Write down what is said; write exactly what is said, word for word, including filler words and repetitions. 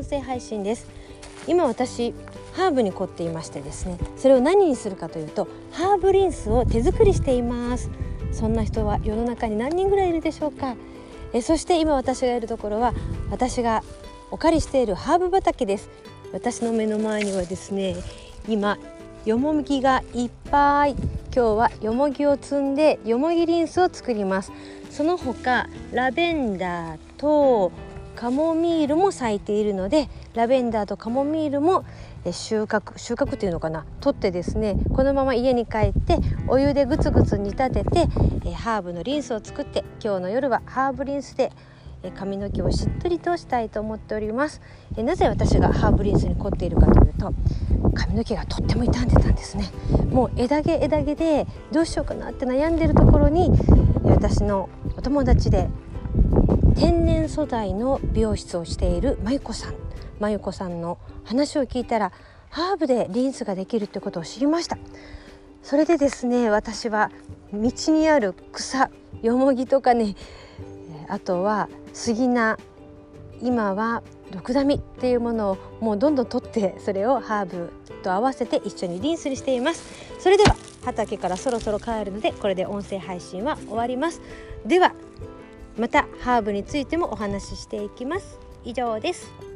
音声配信です。今私ハーブに凝っていましてですね、それを何にするかというとハーブリンスを手作りしています。そんな人は世の中に何人ぐらいいるでしょうか。えそして今私がいるところは私がお借りしているハーブ畑です。私の目の前にはですね、今よもぎがいっぱい。今日はよもぎを摘んでよもぎリンスを作ります。その他ラベンダーとカモミールも咲いているので、ラベンダーとカモミールも収穫収穫というのかな、取ってですね、このまま家に帰ってお湯でグツグツ煮立ててハーブのリンスを作って、今日の夜はハーブリンスで髪の毛をしっとりとしたいと思っております。なぜ私がハーブリンスに凝っているかというと、髪の毛がとっても傷んでたんですね。もう枝毛枝毛でどうしようかなって悩んでるところに、私のお友達で天然素材の美容室をしているまゆこさんまゆこさんの話を聞いたら、ハーブでリンスができるってことを知りました。それでですね、私は道にある草、よもぎとかね、あとは杉菜、今はドクダミっていうものをもうどんどん取って、それをハーブと合わせて一緒にリンスにしています。それでは畑からそろそろ帰るので、これで音声配信は終わります。ではまたハーブについてもお話ししていきます。以上です。